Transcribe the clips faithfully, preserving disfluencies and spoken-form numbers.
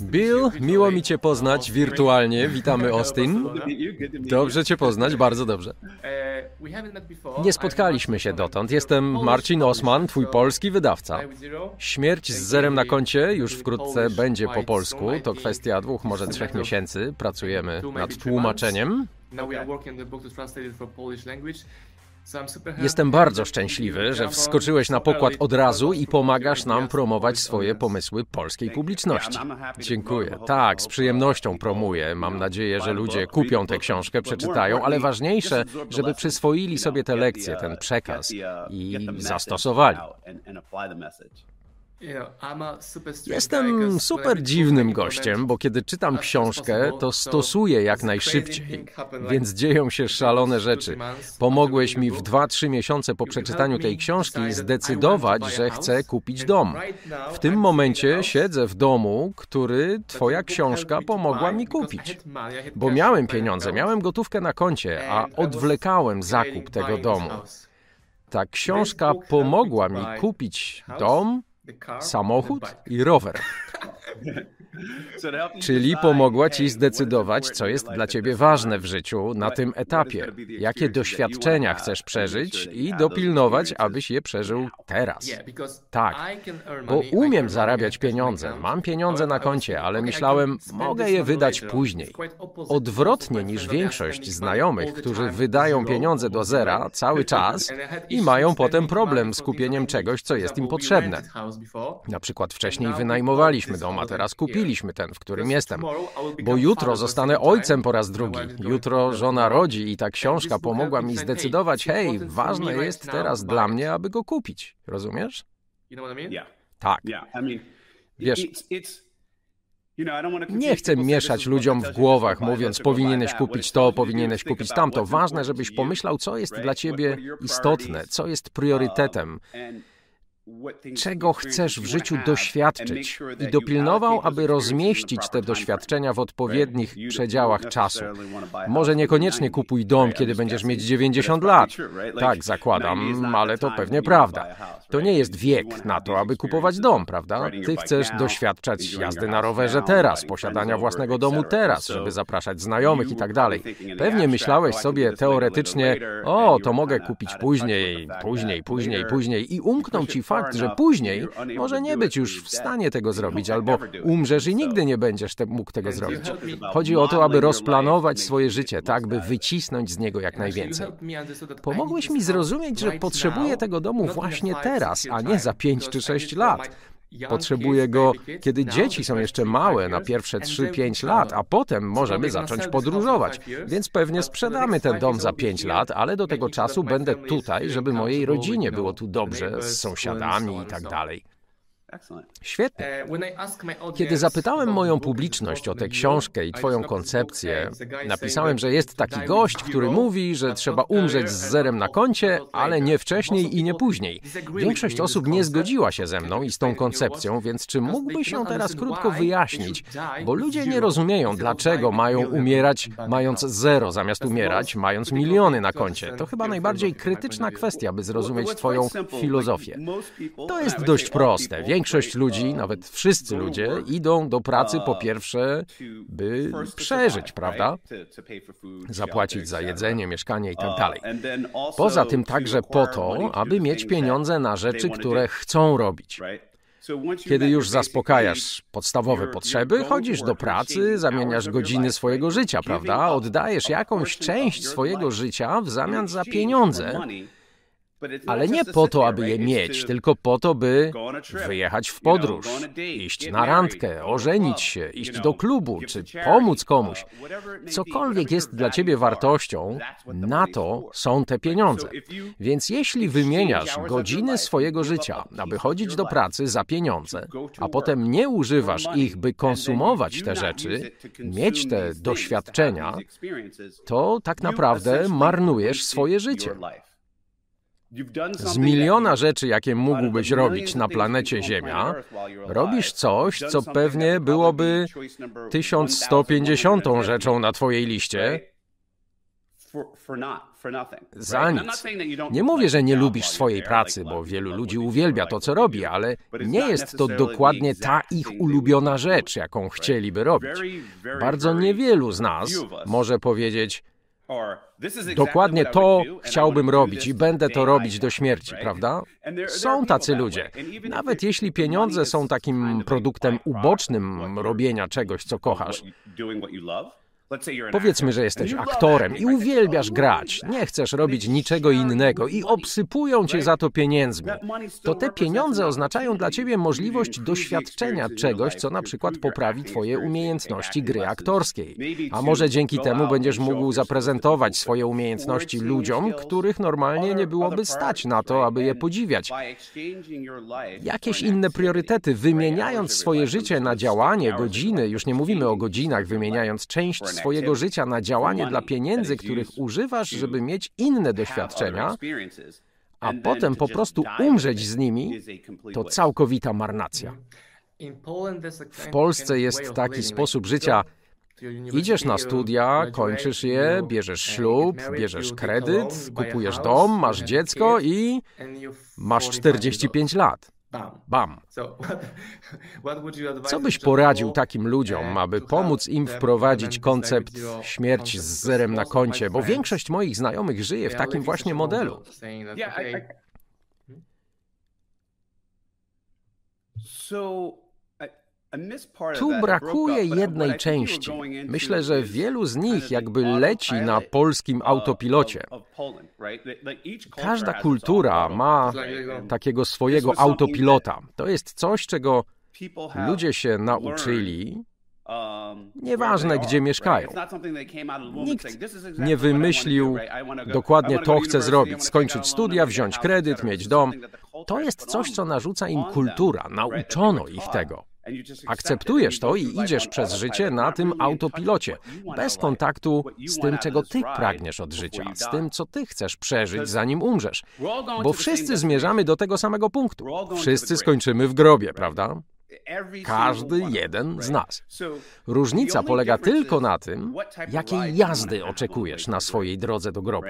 Bill, miło mi Cię poznać wirtualnie. Witamy, Austin. Dobrze Cię poznać, bardzo dobrze. Nie spotkaliśmy się dotąd. Jestem Marcin Osman, Twój polski wydawca. Śmierć z zerem na koncie już wkrótce będzie po polsku. To kwestia dwóch, może trzech miesięcy. Pracujemy nad tłumaczeniem. Jestem bardzo szczęśliwy, że wskoczyłeś na pokład od razu i pomagasz nam promować swoje pomysły polskiej publiczności. Dziękuję. Tak, z przyjemnością promuję. Mam nadzieję, że ludzie kupią tę książkę, przeczytają, ale ważniejsze, żeby przyswoili sobie te lekcje, ten przekaz i zastosowali. Jestem super dziwnym gościem, bo kiedy czytam książkę, to stosuję jak najszybciej, więc dzieją się szalone rzeczy. Pomogłeś mi w dwa trzy miesiące po przeczytaniu tej książki zdecydować, że chcę kupić dom. W tym momencie siedzę w domu, który Twoja książka pomogła mi kupić, bo miałem pieniądze, miałem gotówkę na koncie, a odwlekałem zakup tego domu. Ta książka pomogła mi kupić dom, samochód i rower. Czyli pomogła Ci zdecydować, co jest dla Ciebie ważne w życiu na tym etapie, jakie doświadczenia chcesz przeżyć i dopilnować, abyś je przeżył teraz. Tak, bo umiem zarabiać pieniądze, mam pieniądze na koncie, ale myślałem, mogę je wydać później. Odwrotnie niż większość znajomych, którzy wydają pieniądze do zera cały czas i mają potem problem z kupieniem czegoś, co jest im potrzebne. Na przykład wcześniej wynajmowaliśmy dom, a teraz kupiliśmy. Ten, w którym jestem, bo jutro zostanę ojcem po raz drugi. Jutro żona rodzi i ta książka pomogła mi zdecydować, hej, ważne jest teraz dla mnie, aby go kupić. Rozumiesz? Tak. Wiesz, nie chcę mieszać ludziom w głowach, mówiąc, powinieneś kupić to, powinieneś kupić tamto. Ważne, żebyś pomyślał, co jest dla ciebie istotne, co jest priorytetem. Czego chcesz w życiu doświadczyć i dopilnował, aby rozmieścić te doświadczenia w odpowiednich przedziałach czasu. Może niekoniecznie kupuj dom, kiedy będziesz mieć dziewięćdziesiąt lat. Tak, zakładam, ale to pewnie prawda. To nie jest wiek na to, aby kupować dom, prawda? Ty chcesz doświadczać jazdy na rowerze teraz, posiadania własnego domu teraz, żeby zapraszać znajomych i tak dalej. Pewnie myślałeś sobie teoretycznie, o, to mogę kupić później, później, później, później i umknął ci fakt, Fakt, że później może nie być już w stanie tego zrobić, albo umrzesz i nigdy nie będziesz te, mógł tego zrobić. Chodzi o to, aby rozplanować swoje życie, tak by wycisnąć z niego jak najwięcej. Pomogłeś mi zrozumieć, że potrzebuję tego domu właśnie teraz, a nie za pięć czy sześć lat. Potrzebuję go, kiedy dzieci są jeszcze małe, na pierwsze trzy pięć lat, a potem możemy zacząć podróżować. Więc pewnie sprzedamy ten dom za pięć lat, ale do tego czasu będę tutaj, żeby mojej rodzinie było tu dobrze, z sąsiadami i tak dalej. Świetnie. Kiedy zapytałem moją publiczność o tę książkę i Twoją koncepcję, napisałem, że jest taki gość, który mówi, że trzeba umrzeć z zerem na koncie, ale nie wcześniej i nie później. Większość osób nie zgodziła się ze mną i z tą koncepcją, więc czy mógłbyś ją teraz krótko wyjaśnić? Bo ludzie nie rozumieją, dlaczego mają umierać, mając zero, zamiast umierać, mając miliony na koncie. To chyba najbardziej krytyczna kwestia, by zrozumieć Twoją filozofię. To jest dość proste. Większość ludzi, nawet wszyscy ludzie, idą do pracy po pierwsze, by przeżyć, prawda? Zapłacić za jedzenie, mieszkanie i tak dalej. Poza tym także po to, aby mieć pieniądze na rzeczy, które chcą robić. Kiedy już zaspokajasz podstawowe potrzeby, chodzisz do pracy, zamieniasz godziny swojego życia, prawda? Oddajesz jakąś część swojego życia w zamian za pieniądze. Ale nie po to, aby je mieć, tylko po to, by wyjechać w podróż, iść na randkę, ożenić się, iść do klubu, czy pomóc komuś. Cokolwiek jest dla ciebie wartością, na to są te pieniądze. Więc jeśli wymieniasz godziny swojego życia, aby chodzić do pracy za pieniądze, a potem nie używasz ich, by konsumować te rzeczy, mieć te doświadczenia, to tak naprawdę marnujesz swoje życie. Z miliona rzeczy, jakie mógłbyś robić na planecie Ziemia, robisz coś, co pewnie byłoby tysiąc sto pięćdziesiątą rzeczą na twojej liście, za nic. Nie mówię, że nie lubisz swojej pracy, bo wielu ludzi uwielbia to, co robi, ale nie jest to dokładnie ta ich ulubiona rzecz, jaką chcieliby robić. Bardzo niewielu z nas może powiedzieć, dokładnie to chciałbym robić i będę to robić do śmierci, prawda? Są tacy ludzie. Nawet jeśli pieniądze są takim produktem ubocznym robienia czegoś, co kochasz. Powiedzmy, że jesteś aktorem i uwielbiasz grać, nie chcesz robić niczego innego i obsypują cię za to pieniędzmi. To te pieniądze oznaczają dla ciebie możliwość doświadczenia czegoś, co na przykład poprawi twoje umiejętności gry aktorskiej. A może dzięki temu będziesz mógł zaprezentować swoje umiejętności ludziom, których normalnie nie byłoby stać na to, aby je podziwiać. Jakieś inne priorytety, wymieniając swoje życie na działanie, godziny, już nie mówimy o godzinach, wymieniając część swojego życia na działanie dla pieniędzy, których używasz, żeby mieć inne doświadczenia, a potem po prostu umrzeć z nimi, to całkowita marnacja. W Polsce jest taki sposób życia. Idziesz na studia, kończysz je, bierzesz ślub, bierzesz kredyt, kupujesz dom, masz dziecko i masz czterdzieści pięć lat. Bam. Co byś poradził takim ludziom, aby pomóc im wprowadzić koncept śmierć z zerem na koncie, bo większość moich znajomych żyje w takim właśnie modelu. Tu brakuje jednej części. Myślę, że wielu z nich jakby leci na polskim autopilocie. Każda kultura ma takiego swojego autopilota. To jest coś, czego ludzie się nauczyli, nieważne gdzie mieszkają. Nikt nie wymyślił dokładnie to chcę zrobić, skończyć studia, wziąć kredyt, mieć dom. To jest coś, co narzuca im kultura, nauczono ich tego. Akceptujesz to i idziesz przez życie na tym autopilocie, bez kontaktu z tym, czego ty pragniesz od życia, z tym, co ty chcesz przeżyć, zanim umrzesz. Bo wszyscy zmierzamy do tego samego punktu. Wszyscy skończymy w grobie, prawda? Każdy jeden z nas. Różnica polega tylko na tym, jakiej jazdy oczekujesz na swojej drodze do grobu.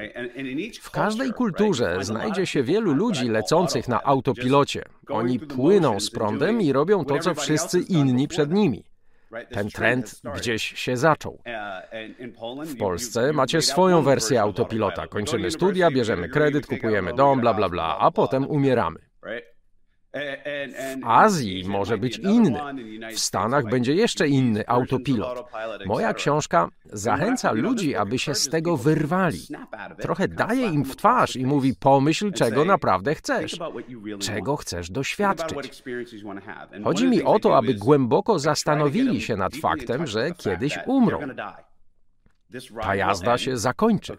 W każdej kulturze znajdzie się wielu ludzi lecących na autopilocie. Oni płyną z prądem i robią to, co wszyscy inni przed nimi. Ten trend gdzieś się zaczął. W Polsce macie swoją wersję autopilota. Kończymy studia, bierzemy kredyt, kupujemy dom, bla, bla, bla, a potem umieramy. W Azji może być inny, w Stanach będzie jeszcze inny autopilot. Moja książka zachęca ludzi, aby się z tego wyrwali. Trochę daje im w twarz i mówi, pomyśl, czego naprawdę chcesz, czego chcesz doświadczyć. Chodzi mi o to, aby głęboko zastanowili się nad faktem, że kiedyś umrą. Ta jazda się zakończy.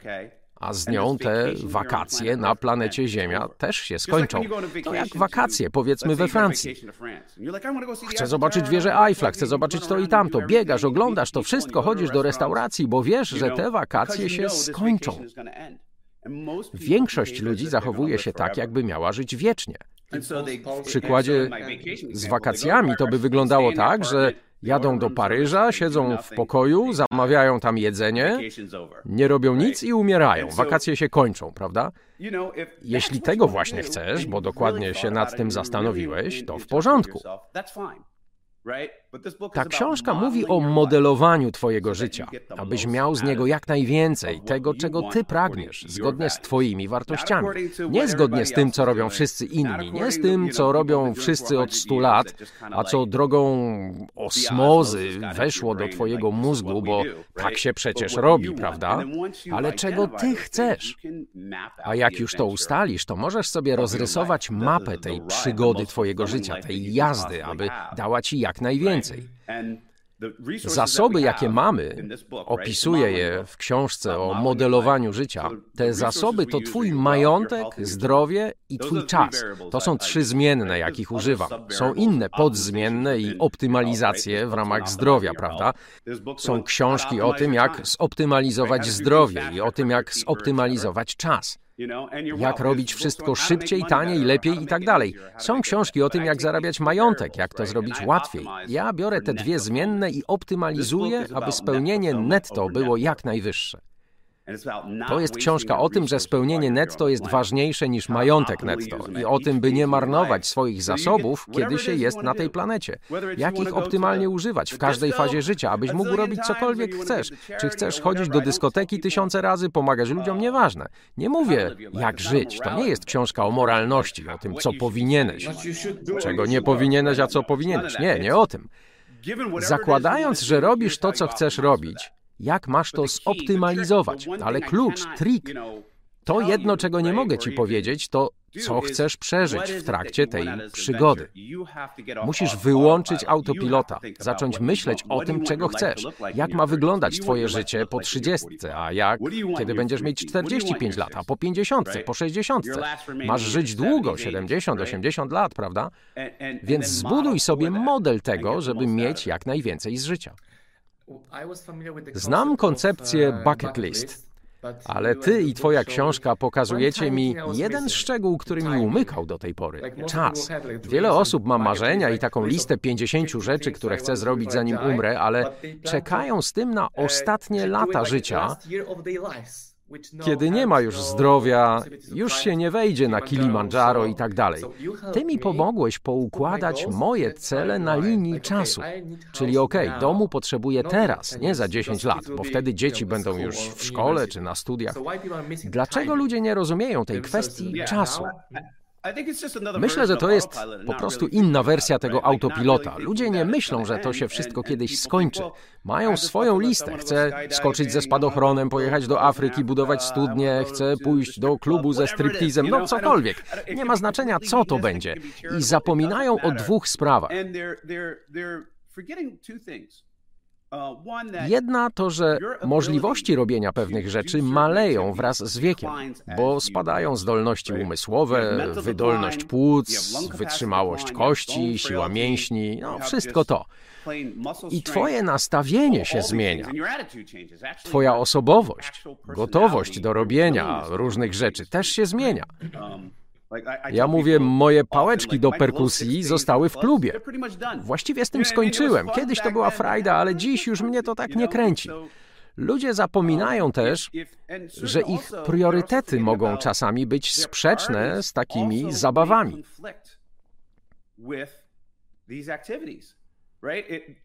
A z nią te wakacje na planecie Ziemia też się skończą. To jak wakacje, powiedzmy, we Francji. Chcę zobaczyć wieżę Eiffla, chcę zobaczyć to i tamto. Biegasz, oglądasz to wszystko, chodzisz do restauracji, bo wiesz, że te wakacje się skończą. Większość ludzi zachowuje się tak, jakby miała żyć wiecznie. W przykładzie z wakacjami to by wyglądało tak, że jadą do Paryża, siedzą w pokoju, zamawiają tam jedzenie, nie robią nic i umierają. Wakacje się kończą, prawda? Jeśli tego właśnie chcesz, bo dokładnie się nad tym zastanowiłeś, to w porządku. Ta książka mówi o modelowaniu twojego życia, abyś miał z niego jak najwięcej tego, czego ty pragniesz, zgodnie z twoimi wartościami. Nie zgodnie z tym, co robią wszyscy inni, nie z tym, co robią wszyscy od stu lat, a co drogą osmozy weszło do twojego mózgu, bo tak się przecież robi, prawda? Ale czego ty chcesz? A jak już to ustalisz, to możesz sobie rozrysować mapę tej przygody twojego życia, tej jazdy, aby dała ci jak najwięcej. Zasoby, jakie mamy, opisuję je w książce o modelowaniu życia. Te zasoby to twój majątek, zdrowie i twój czas. To są trzy zmienne, jakich używam. Są inne podzmienne i optymalizacje w ramach zdrowia, prawda? Są książki o tym, jak zoptymalizować zdrowie i o tym, jak zoptymalizować czas. Jak robić wszystko szybciej, taniej, lepiej i tak dalej. Są książki o tym, jak zarabiać majątek, jak to zrobić łatwiej. Ja biorę te dwie zmienne i optymalizuję, aby spełnienie netto było jak najwyższe. To jest książka o tym, że spełnienie netto jest ważniejsze niż majątek netto i o tym, by nie marnować swoich zasobów, kiedy się jest na tej planecie. Jak ich optymalnie używać w każdej fazie życia, abyś mógł robić cokolwiek chcesz. Czy chcesz chodzić do dyskoteki tysiące razy, pomagać ludziom, nieważne. Nie mówię, jak żyć. To nie jest książka o moralności, o tym, co powinieneś, czego nie powinieneś, a co powinieneś. Nie, nie o tym. Zakładając, że robisz to, co chcesz robić, jak masz to zoptymalizować? Ale klucz, trik, to jedno, czego nie mogę ci powiedzieć, to co chcesz przeżyć w trakcie tej przygody. Musisz wyłączyć autopilota, zacząć myśleć o tym, czego chcesz. Jak ma wyglądać twoje życie po trzydziestce, a jak, kiedy będziesz mieć czterdzieści pięć lat, a po pięćdziesiątce, po sześćdziesiątce. Masz żyć długo, siedemdziesiąt, osiemdziesiąt lat, prawda? Więc zbuduj sobie model tego, żeby mieć jak najwięcej z życia. Znam koncepcję bucket list, ale ty i twoja książka pokazujecie mi jeden szczegół, który mi umykał do tej pory. Czas. Wiele osób ma marzenia i taką listę pięćdziesięciu rzeczy, które chce zrobić zanim umrę, ale czekają z tym na ostatnie lata życia, kiedy nie ma już zdrowia, już się nie wejdzie na Kilimandżaro i tak dalej. Ty mi pomogłeś poukładać moje cele na linii czasu. Czyli okej, okay, domu potrzebuję teraz, nie za dziesięć lat, bo wtedy dzieci będą już w szkole czy na studiach. Dlaczego ludzie nie rozumieją tej kwestii czasu? Myślę, że to jest po prostu inna wersja tego autopilota. Ludzie nie myślą, że to się wszystko kiedyś skończy. Mają swoją listę. Chcę skoczyć ze spadochronem, pojechać do Afryki, budować studnie, chcę pójść do klubu ze striptizem, no cokolwiek. Nie ma znaczenia, co to będzie. I zapominają o dwóch sprawach. Jedna to, że możliwości robienia pewnych rzeczy maleją wraz z wiekiem, bo spadają zdolności umysłowe, wydolność płuc, wytrzymałość kości, siła mięśni, no wszystko to. I twoje nastawienie się zmienia, twoja osobowość, gotowość do robienia różnych rzeczy też się zmienia. Ja mówię, moje pałeczki do perkusji zostały w klubie. Właściwie z tym skończyłem. Kiedyś to była frajda, ale dziś już mnie to tak nie kręci. Ludzie zapominają też, że ich priorytety mogą czasami być sprzeczne z takimi zabawami.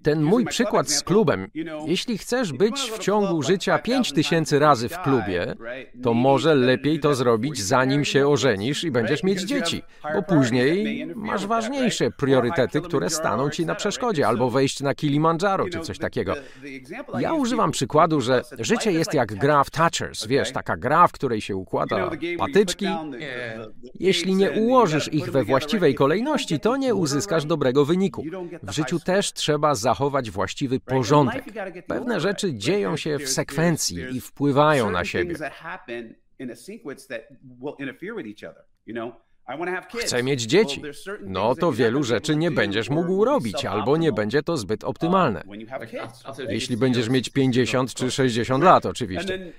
Ten mój przykład z klubem. Jeśli chcesz być w ciągu życia pięć tysięcy razy w klubie, to może lepiej to zrobić, zanim się ożenisz i będziesz mieć dzieci, bo później masz ważniejsze priorytety, które staną ci na przeszkodzie, albo wejść na Kilimandżaro czy coś takiego. Ja używam przykładu, że życie jest jak gra w Touchers, wiesz, taka gra, w której się układa patyczki. Jeśli nie ułożysz ich we właściwej kolejności, to nie uzyskasz dobrego wyniku. W życiu też trzeba zachować właściwy porządek. Pewne rzeczy dzieją się w sekwencji i wpływają na siebie. Chcę mieć dzieci. No to wielu rzeczy nie będziesz mógł robić, albo nie będzie to zbyt optymalne. Jeśli będziesz mieć pięćdziesiąt czy sześćdziesiąt lat, oczywiście.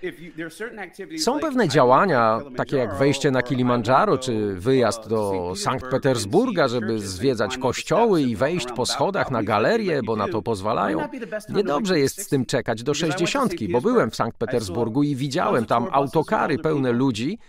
Są pewne działania, takie jak wejście na Kilimandżaro, czy wyjazd do Sankt Petersburga, żeby zwiedzać kościoły i wejść po schodach na galerię, bo na to pozwalają. Niedobrze jest z tym czekać do sześćdziesiątki, bo byłem w Sankt Petersburgu i widziałem tam autokary pełne ludzi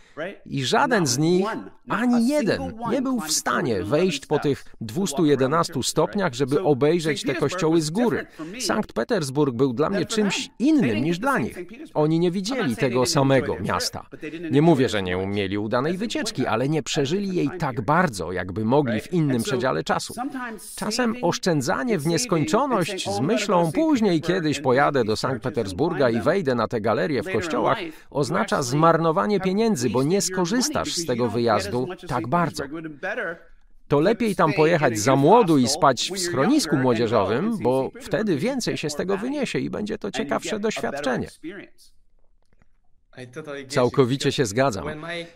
i żaden z nich, ani jeden nie był w stanie wejść po tych dwustu jedenastu stopniach, żeby obejrzeć te kościoły z góry. Sankt Petersburg był dla mnie czymś innym niż dla nich. Oni nie widzieli tego samego miasta. Nie mówię, że nie umieli udanej wycieczki, ale nie przeżyli jej tak bardzo, jakby mogli w innym przedziale czasu. Czasem oszczędzanie w nieskończoność z myślą, później kiedyś pojadę do Sankt Petersburga i wejdę na te galerie w kościołach, oznacza zmarnowanie pieniędzy, bo nie skorzystasz z tego wyjazdu tak bardzo. To lepiej tam pojechać za młodu i spać w schronisku młodzieżowym, bo wtedy więcej się z tego wyniesie i będzie to ciekawsze doświadczenie. Całkowicie się zgadzam.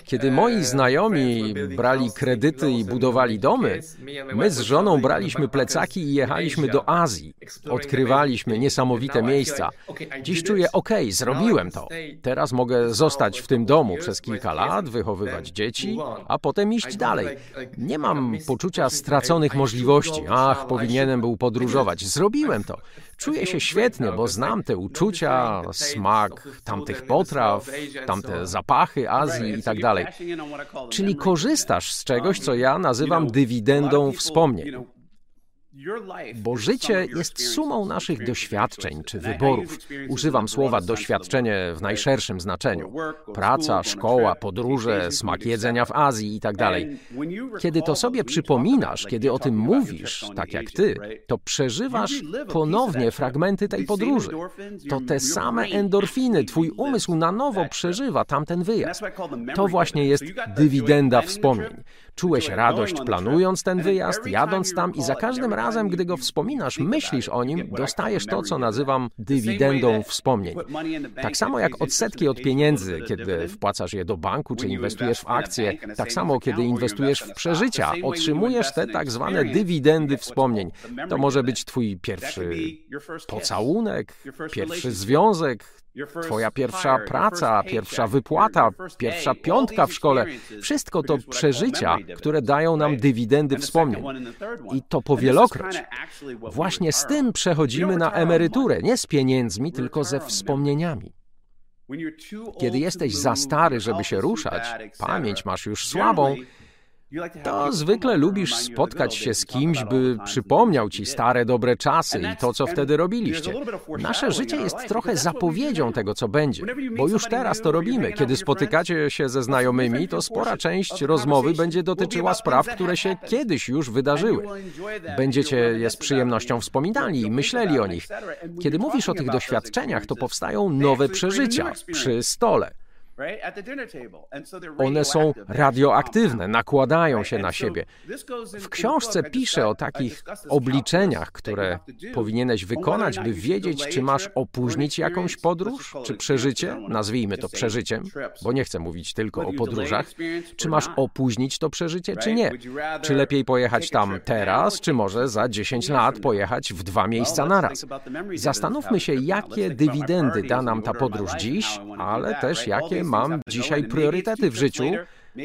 Kiedy moi znajomi brali kredyty i budowali domy, my z żoną braliśmy plecaki i jechaliśmy do Azji. Odkrywaliśmy niesamowite miejsca. Dziś czuję, okej, zrobiłem to. Teraz mogę zostać w tym domu przez kilka lat, wychowywać dzieci, a potem iść dalej. Nie mam poczucia straconych możliwości. Ach, powinienem był podróżować. Zrobiłem to. Czuję się świetnie, bo znam te uczucia, smak tamtych potraw, tamte zapachy Azji i tak dalej. Czyli korzystasz z czegoś, co ja nazywam dywidendą wspomnień. Bo życie jest sumą naszych doświadczeń czy wyborów. Używam słowa doświadczenie w najszerszym znaczeniu. Praca, szkoła, podróże, smak jedzenia w Azji i tak dalej. Kiedy to sobie przypominasz, kiedy o tym mówisz, tak jak ty, to przeżywasz ponownie fragmenty tej podróży. To te same endorfiny, twój umysł na nowo przeżywa tamten wyjazd. To właśnie jest dywidenda wspomnień. Czułeś radość planując ten wyjazd, jadąc tam i za każdym razem Razem, gdy go wspominasz, myślisz o nim, dostajesz to, co nazywam dywidendą wspomnień. Tak samo jak odsetki od pieniędzy, kiedy wpłacasz je do banku, czy inwestujesz w akcje, tak samo kiedy inwestujesz w przeżycia, otrzymujesz te tak zwane dywidendy wspomnień. To może być twój pierwszy pocałunek, pierwszy związek, twoja pierwsza praca, pierwsza wypłata, pierwsza piątka w szkole. Wszystko to przeżycia, które dają nam dywidendy wspomnień. I to powielokroć. Właśnie z tym przechodzimy na emeryturę, nie z pieniędzmi, tylko ze wspomnieniami. Kiedy jesteś za stary, żeby się ruszać, pamięć masz już słabą, to zwykle lubisz spotkać się z kimś, by przypomniał ci stare, dobre czasy i to, co wtedy robiliście. Nasze życie jest trochę zapowiedzią tego, co będzie, bo już teraz to robimy. Kiedy spotykacie się ze znajomymi, to spora część rozmowy będzie dotyczyła spraw, które się kiedyś już wydarzyły. Będziecie je z przyjemnością wspominali i myśleli o nich. Kiedy mówisz o tych doświadczeniach, to powstają nowe przeżycia przy stole. One są radioaktywne, nakładają się na siebie. W książce piszę o takich obliczeniach, które powinieneś wykonać, by wiedzieć, czy masz opóźnić jakąś podróż, czy przeżycie, nazwijmy to przeżyciem, bo nie chcę mówić tylko o podróżach, czy masz opóźnić to przeżycie, czy nie. Czy lepiej pojechać tam teraz, czy może za dziesięć lat pojechać w dwa miejsca naraz. Zastanówmy się, jakie dywidendy da nam ta podróż dziś, ale też jakie mam dzisiaj priorytety w życiu,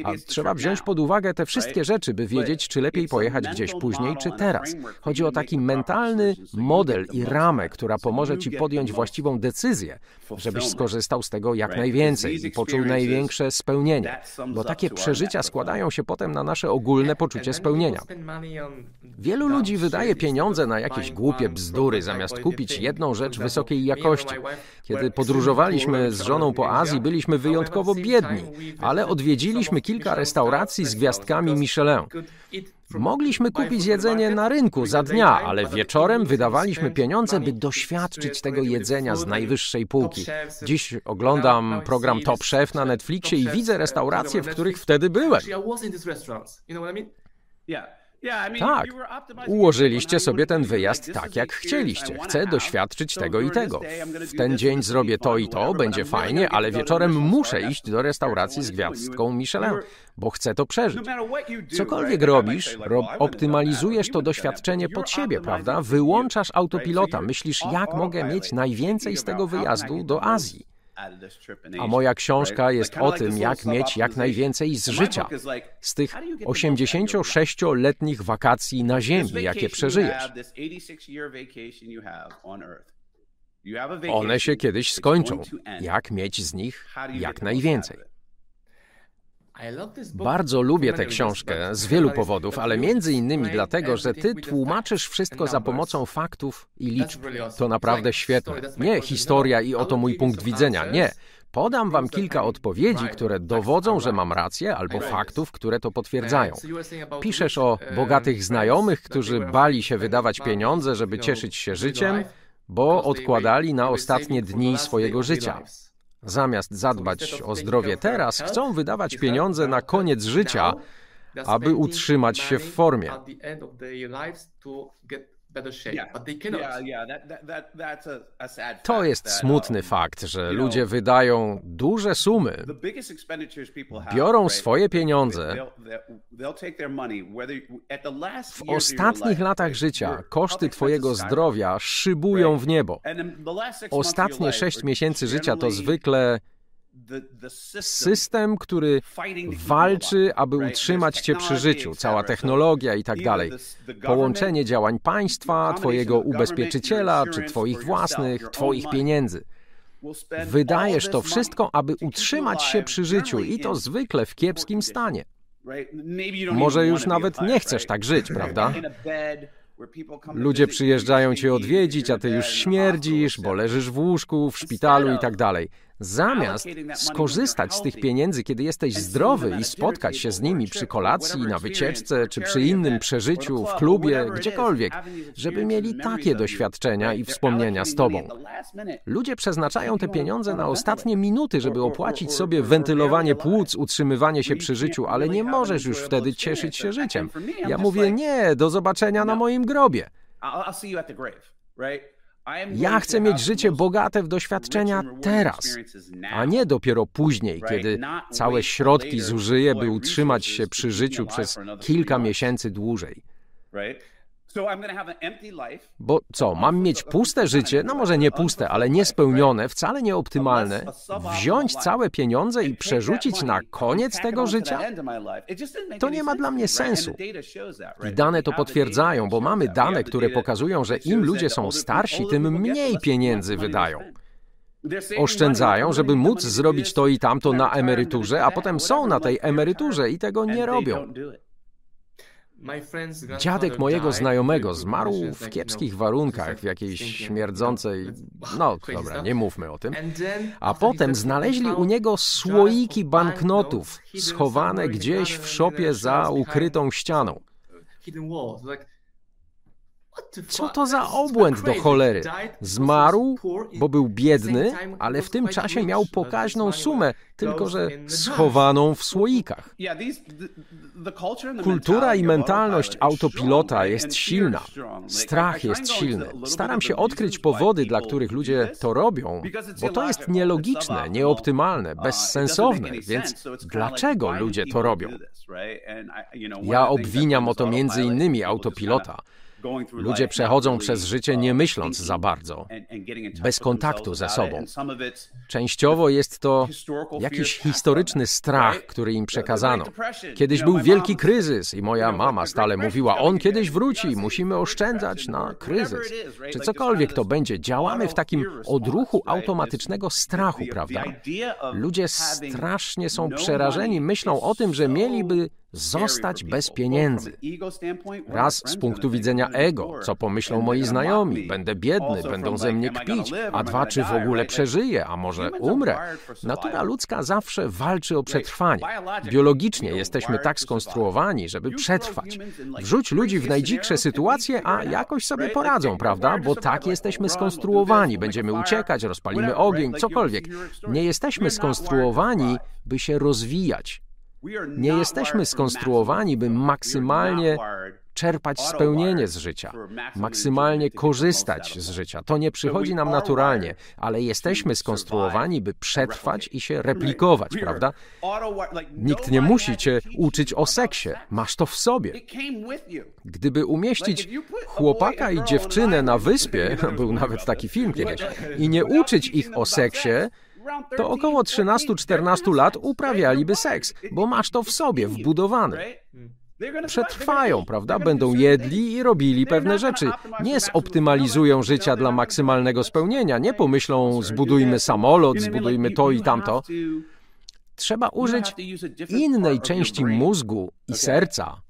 a trzeba wziąć pod uwagę te wszystkie rzeczy, by wiedzieć, czy lepiej pojechać gdzieś później, czy teraz. Chodzi o taki mentalny model i ramę, która pomoże ci podjąć właściwą decyzję, żebyś skorzystał z tego jak najwięcej i poczuł największe spełnienie, bo takie przeżycia składają się potem na nasze ogólne poczucie spełnienia. Wielu ludzi wydaje pieniądze na jakieś głupie bzdury, zamiast kupić jedną rzecz wysokiej jakości. Kiedy podróżowaliśmy z żoną po Azji, byliśmy wyjątkowo biedni, ale odwiedziliśmy kilka restauracji z gwiazdkami Michelin. Mogliśmy kupić jedzenie na rynku za dnia, ale wieczorem wydawaliśmy pieniądze, by doświadczyć tego jedzenia z najwyższej półki. Dziś oglądam program Top Chef na Netflixie i widzę restauracje, w których wtedy byłem. Tak, ułożyliście sobie ten wyjazd tak, jak chcieliście. Chcę doświadczyć tego i tego. W ten dzień zrobię to i to, będzie fajnie, ale wieczorem muszę iść do restauracji z gwiazdką Michelin, bo chcę to przeżyć. Cokolwiek robisz, rob, optymalizujesz to doświadczenie pod siebie, prawda? Wyłączasz autopilota, myślisz, jak mogę mieć najwięcej z tego wyjazdu do Azji. A moja książka jest o tym, jak mieć jak najwięcej z życia, z tych osiemdziesięciu sześcioletnich wakacji na ziemi, jakie przeżyjesz. One się kiedyś skończą. Jak mieć z nich jak najwięcej? Bardzo lubię tę książkę z wielu powodów, ale między innymi dlatego, że ty tłumaczysz wszystko za pomocą faktów i liczb. To naprawdę świetne. Nie historia i oto mój punkt widzenia, nie. Podam wam kilka odpowiedzi, które dowodzą, że mam rację, albo faktów, które to potwierdzają. Piszesz o bogatych znajomych, którzy bali się wydawać pieniądze, żeby cieszyć się życiem, bo odkładali na ostatnie dni swojego życia. Zamiast zadbać o zdrowie teraz, chcą wydawać pieniądze na koniec życia, aby utrzymać się w formie. To jest smutny fakt, że ludzie wydają duże sumy, biorą swoje pieniądze. W ostatnich latach życia koszty twojego zdrowia szybują w niebo. Ostatnie sześć miesięcy życia to zwykle system, który walczy, aby utrzymać cię przy życiu, cała technologia i tak dalej. Połączenie działań państwa, twojego ubezpieczyciela, czy twoich własnych, twoich pieniędzy. Wydajesz to wszystko, aby utrzymać się przy życiu i to zwykle w kiepskim stanie. Może już nawet nie chcesz tak żyć, prawda? Ludzie przyjeżdżają cię odwiedzić, a ty już śmierdzisz, bo leżysz w łóżku, w szpitalu i tak dalej. Zamiast skorzystać z tych pieniędzy, kiedy jesteś zdrowy i spotkać się z nimi przy kolacji, na wycieczce, czy przy innym przeżyciu, w klubie, gdziekolwiek, żeby mieli takie doświadczenia i wspomnienia z tobą. Ludzie przeznaczają te pieniądze na ostatnie minuty, żeby opłacić sobie wentylowanie płuc, utrzymywanie się przy życiu, ale nie możesz już wtedy cieszyć się życiem. Ja mówię, nie, do zobaczenia na moim grobie. Ja chcę mieć życie bogate w doświadczenia teraz, a nie dopiero później, kiedy całe środki zużyję, by utrzymać się przy życiu przez kilka miesięcy dłużej. Bo co, mam mieć puste życie? No może nie puste, ale niespełnione, wcale nieoptymalne. Wziąć całe pieniądze i przerzucić na koniec tego życia? To nie ma dla mnie sensu. I dane to potwierdzają, bo mamy dane, które pokazują, że im ludzie są starsi, tym mniej pieniędzy wydają. Oszczędzają, żeby móc zrobić to i tamto na emeryturze, a potem są na tej emeryturze i tego nie robią. Dziadek mojego znajomego zmarł w kiepskich warunkach, w jakiejś śmierdzącej... No, dobra, nie mówmy o tym. A potem znaleźli u niego słoiki banknotów schowane gdzieś w szopie za ukrytą ścianą. Co to za obłęd do cholery? Zmarł, bo był biedny, ale w tym czasie miał pokaźną sumę, tylko że schowaną w słoikach. Kultura i mentalność autopilota jest silna. Strach jest silny. Staram się odkryć powody, dla których ludzie to robią, bo to jest nielogiczne, nieoptymalne, bezsensowne, więc dlaczego ludzie to robią? Ja obwiniam o to między innymi autopilota. Ludzie przechodzą przez życie nie myśląc za bardzo, bez kontaktu ze sobą. Częściowo jest to jakiś historyczny strach, który im przekazano. Kiedyś był wielki kryzys i moja mama stale mówiła, on kiedyś wróci, musimy oszczędzać na kryzys. Czy cokolwiek to będzie, działamy w takim odruchu automatycznego strachu, prawda? Ludzie strasznie są przerażeni, myślą o tym, że mieliby zostać bez pieniędzy. Raz z punktu widzenia ego, co pomyślą moi znajomi, będę biedny, będą ze mnie kpić, a dwa, czy w ogóle przeżyję, a może umrę. Natura ludzka zawsze walczy o przetrwanie. Biologicznie jesteśmy tak skonstruowani, żeby przetrwać. Wrzuć ludzi w najdziksze sytuacje, a jakoś sobie poradzą, prawda? Bo tak jesteśmy skonstruowani, będziemy uciekać, rozpalimy ogień, cokolwiek. Nie jesteśmy skonstruowani, by się rozwijać. Nie jesteśmy skonstruowani, by maksymalnie czerpać spełnienie z życia, maksymalnie korzystać z życia. To nie przychodzi nam naturalnie, ale jesteśmy skonstruowani, by przetrwać i się replikować, prawda? Nikt nie musi cię uczyć o seksie, masz to w sobie. Gdyby umieścić chłopaka i dziewczynę na wyspie, był nawet taki film kiedyś, i nie uczyć ich o seksie, to około trzynastu do czternastu lat uprawialiby seks, bo masz to w sobie wbudowane. Przetrwają, prawda? Będą jedli i robili pewne rzeczy. Nie zoptymalizują życia dla maksymalnego spełnienia. Nie pomyślą, zbudujmy samolot, zbudujmy to i tamto. Trzeba użyć innej części mózgu i serca,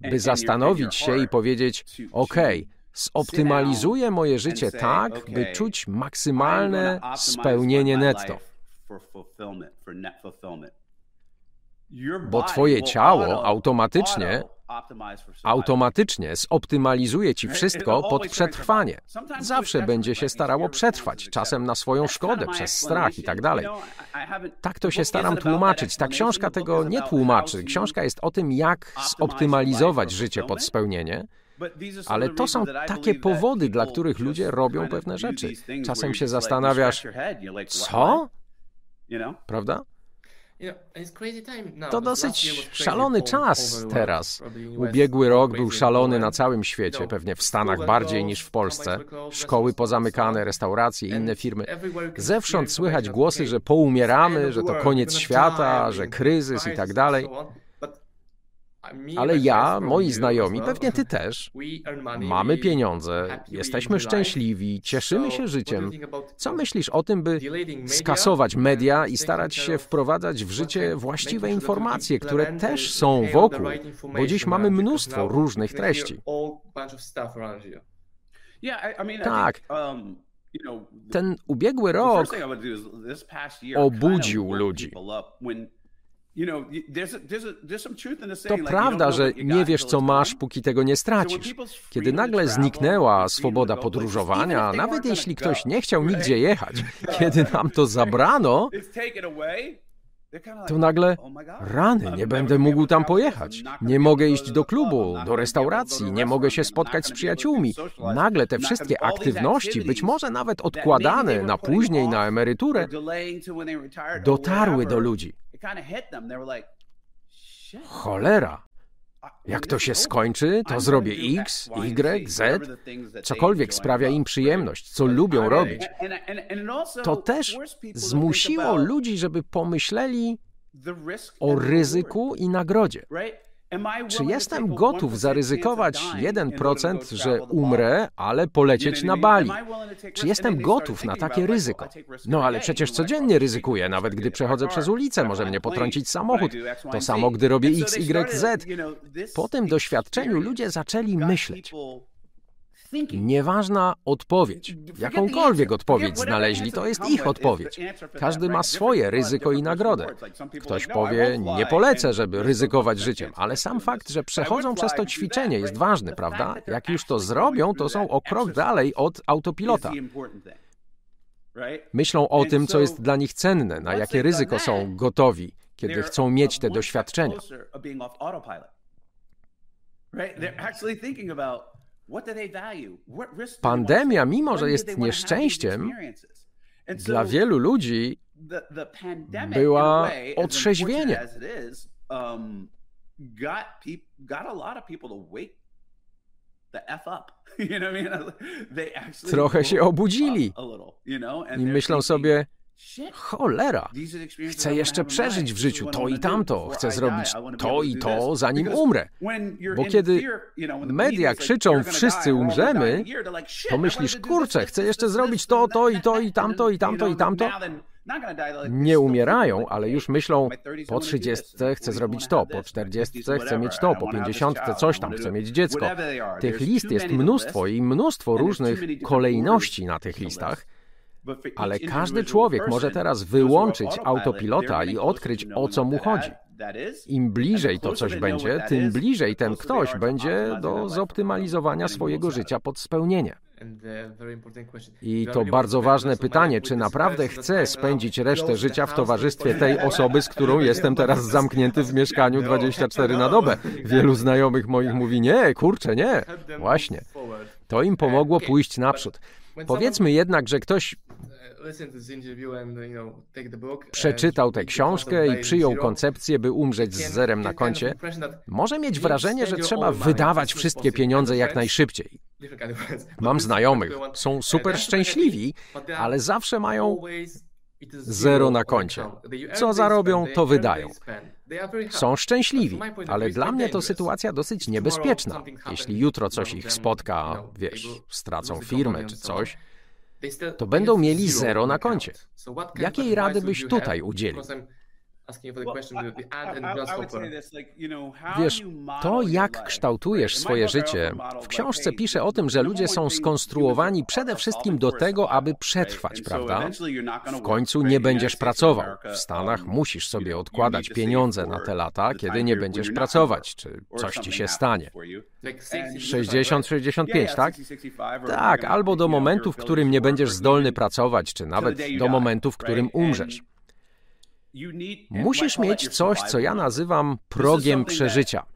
by zastanowić się i powiedzieć, okej, zoptymalizuję moje życie tak, by czuć maksymalne spełnienie netto. Bo twoje ciało automatycznie, automatycznie zoptymalizuje ci wszystko pod przetrwanie. Zawsze będzie się starało przetrwać, czasem na swoją szkodę, przez strach i tak dalej. Tak to się staram tłumaczyć. Ta książka tego nie tłumaczy. Książka jest o tym, jak zoptymalizować życie pod spełnienie. Ale to są takie powody, dla których ludzie robią pewne rzeczy. Czasem się zastanawiasz, co? Prawda? To dosyć szalony czas teraz. Ubiegły rok był szalony na całym świecie, pewnie w Stanach bardziej niż w Polsce. Szkoły pozamykane, restauracje, inne firmy. Zewsząd słychać głosy, że poumieramy, że to koniec świata, że kryzys i tak dalej. Ale ja, moi znajomi, pewnie ty też, mamy pieniądze, jesteśmy szczęśliwi, cieszymy się życiem. Co myślisz o tym, by skasować media i starać się wprowadzać w życie właściwe informacje, które też są wokół, bo dziś mamy mnóstwo różnych treści. Tak. Ten ubiegły rok obudził ludzi. To prawda, że nie wiesz, co masz, póki tego nie stracisz. Kiedy nagle zniknęła swoboda podróżowania, nawet jeśli ktoś nie chciał nigdzie jechać, kiedy nam to zabrano, to nagle, rany, nie będę mógł tam pojechać, nie mogę iść do klubu, do restauracji, nie mogę się spotkać z przyjaciółmi. Nagle te wszystkie aktywności, być może nawet odkładane na później, na emeryturę, dotarły do ludzi. Cholera! Jak to się skończy, to zrobię X, Y, Z, cokolwiek sprawia im przyjemność, co lubią robić. To też zmusiło ludzi, żeby pomyśleli o ryzyku i nagrodzie. Czy jestem gotów zaryzykować jeden procent, że umrę, ale polecieć na Bali? Czy jestem gotów na takie ryzyko? No ale przecież codziennie ryzykuję, nawet gdy przechodzę przez ulicę, może mnie potrącić samochód. To samo, gdy robię X, Y, Z. Po tym doświadczeniu ludzie zaczęli myśleć. Nieważna odpowiedź, jakąkolwiek odpowiedź znaleźli, to jest ich odpowiedź. Każdy ma swoje ryzyko i nagrodę. Ktoś powie, nie polecę, żeby ryzykować życiem, ale sam fakt, że przechodzą przez to ćwiczenie jest ważny, prawda? Jak już to zrobią, to są o krok dalej od autopilota. Myślą o tym, co jest dla nich cenne, na jakie ryzyko są gotowi, kiedy chcą mieć te doświadczenia. Pandemia, mimo że jest nieszczęściem, dla wielu ludzi była otrzeźwieniem. Trochę się obudzili i myślą sobie, cholera, chcę jeszcze przeżyć w życiu to i tamto, chcę zrobić to i to, zanim umrę. Bo kiedy media krzyczą, wszyscy umrzemy, to myślisz, kurczę, chcę jeszcze zrobić to, to i to i tamto i tamto i tamto. Nie umierają, ale już myślą, po trzydziestce chcę zrobić to, po czterdziestce chcę mieć to, po pięćdziesiątce coś tam, chcę mieć dziecko. Tych list jest mnóstwo i mnóstwo różnych kolejności na tych listach. Ale każdy człowiek może teraz wyłączyć autopilota i odkryć, o co mu chodzi. Im bliżej to coś będzie, tym bliżej ten ktoś będzie do zoptymalizowania swojego życia pod spełnienie. I to bardzo ważne pytanie, czy naprawdę chcę spędzić resztę życia w towarzystwie tej osoby, z którą jestem teraz zamknięty w mieszkaniu dwadzieścia cztery na dobę. Wielu znajomych moich mówi, nie, kurczę, nie. Właśnie. To im pomogło pójść naprzód. Powiedzmy jednak, że ktoś przeczytał tę książkę i przyjął koncepcję, by umrzeć z zerem na koncie, może mieć wrażenie, że trzeba wydawać wszystkie pieniądze jak najszybciej. Mam znajomych, są super szczęśliwi, ale zawsze mają zero na koncie. Co zarobią, to wydają. Są szczęśliwi, ale dla mnie to sytuacja dosyć niebezpieczna. Jeśli jutro coś ich spotka, wiesz, stracą firmę czy coś, to będą mieli zero na koncie. Jakiej rady byś tutaj udzielił? Wiesz, to jak kształtujesz swoje życie, w książce pisze o tym, że ludzie są skonstruowani przede wszystkim do tego, aby przetrwać, prawda? W końcu nie będziesz pracował. W Stanach musisz sobie odkładać pieniądze na te lata, kiedy nie będziesz pracować, czy coś ci się stanie. sześćdziesiąt, sześćdziesiąt pięć, tak? Tak, albo do momentu, w którym nie będziesz zdolny pracować, czy nawet do momentu, w którym umrzesz. Musisz mieć coś, co ja nazywam progiem przeżycia.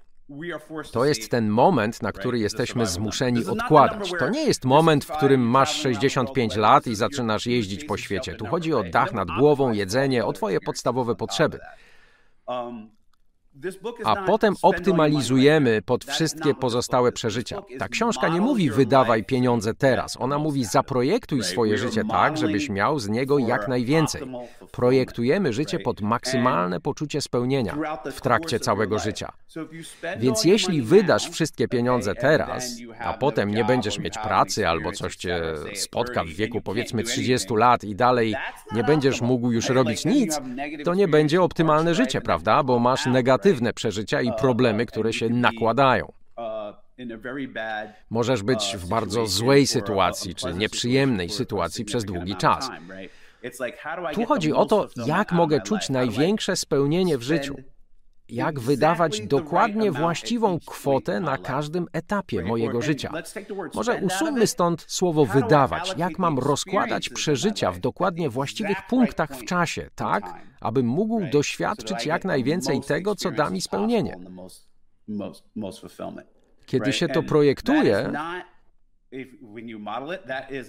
To jest ten moment, na który jesteśmy zmuszeni odkładać. To nie jest moment, w którym masz sześćdziesiąt pięć lat i zaczynasz jeździć po świecie. Tu chodzi o dach nad głową, jedzenie, o twoje podstawowe potrzeby. A potem optymalizujemy pod wszystkie pozostałe przeżycia. Ta książka nie mówi wydawaj pieniądze teraz. Ona mówi zaprojektuj swoje życie tak, żebyś miał z niego jak najwięcej. Projektujemy życie pod maksymalne poczucie spełnienia w trakcie całego życia. Więc jeśli wydasz wszystkie pieniądze teraz, a potem nie będziesz mieć pracy albo coś cię spotka w wieku powiedzmy trzydziestu lat i dalej nie będziesz mógł już robić nic, to nie będzie optymalne życie, prawda? Bo masz negatywne negatywne przeżycia i problemy, które się nakładają. Możesz być w bardzo złej sytuacji, czy nieprzyjemnej sytuacji przez długi czas. Tu chodzi o to, jak mogę czuć największe spełnienie w życiu. Jak wydawać dokładnie właściwą kwotę na każdym etapie mojego życia. Może usuńmy stąd słowo wydawać. Jak mam rozkładać przeżycia w dokładnie właściwych punktach w czasie, tak, abym mógł doświadczyć jak najwięcej tego, co da mi spełnienie. Kiedy się to projektuje,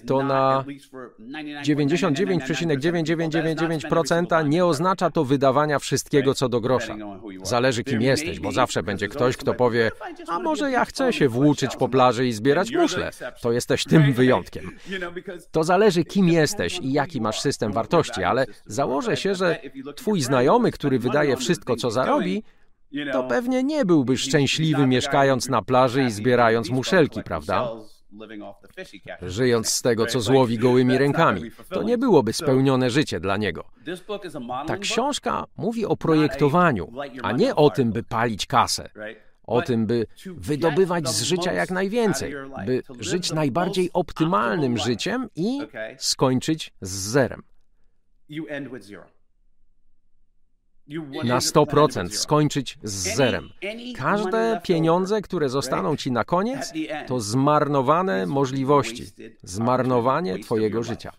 to na dziewięćdziesiąt dziewięć przecinek dziewięćset dziewięćdziesiąt dziewięć dziewięć dziewięć procent nie oznacza to wydawania wszystkiego co do grosza. Zależy kim jesteś, bo zawsze będzie ktoś, kto powie, a może ja chcę się włóczyć po plaży i zbierać muszle. To jesteś tym wyjątkiem. To zależy kim jesteś i jaki masz system wartości, ale założę się, że twój znajomy, który wydaje wszystko co zarobi, to pewnie nie byłby szczęśliwy mieszkając na plaży i zbierając muszelki, prawda? Żyjąc z tego, co złowi gołymi rękami. To nie byłoby spełnione życie dla niego. Ta książka mówi o projektowaniu, a nie o tym, by palić kasę. O tym, by wydobywać z życia jak najwięcej, by żyć najbardziej optymalnym życiem i skończyć z zerem. Na sto procent skończyć z zerem. Każde pieniądze, które zostaną ci na koniec, to zmarnowane możliwości, zmarnowanie twojego życia.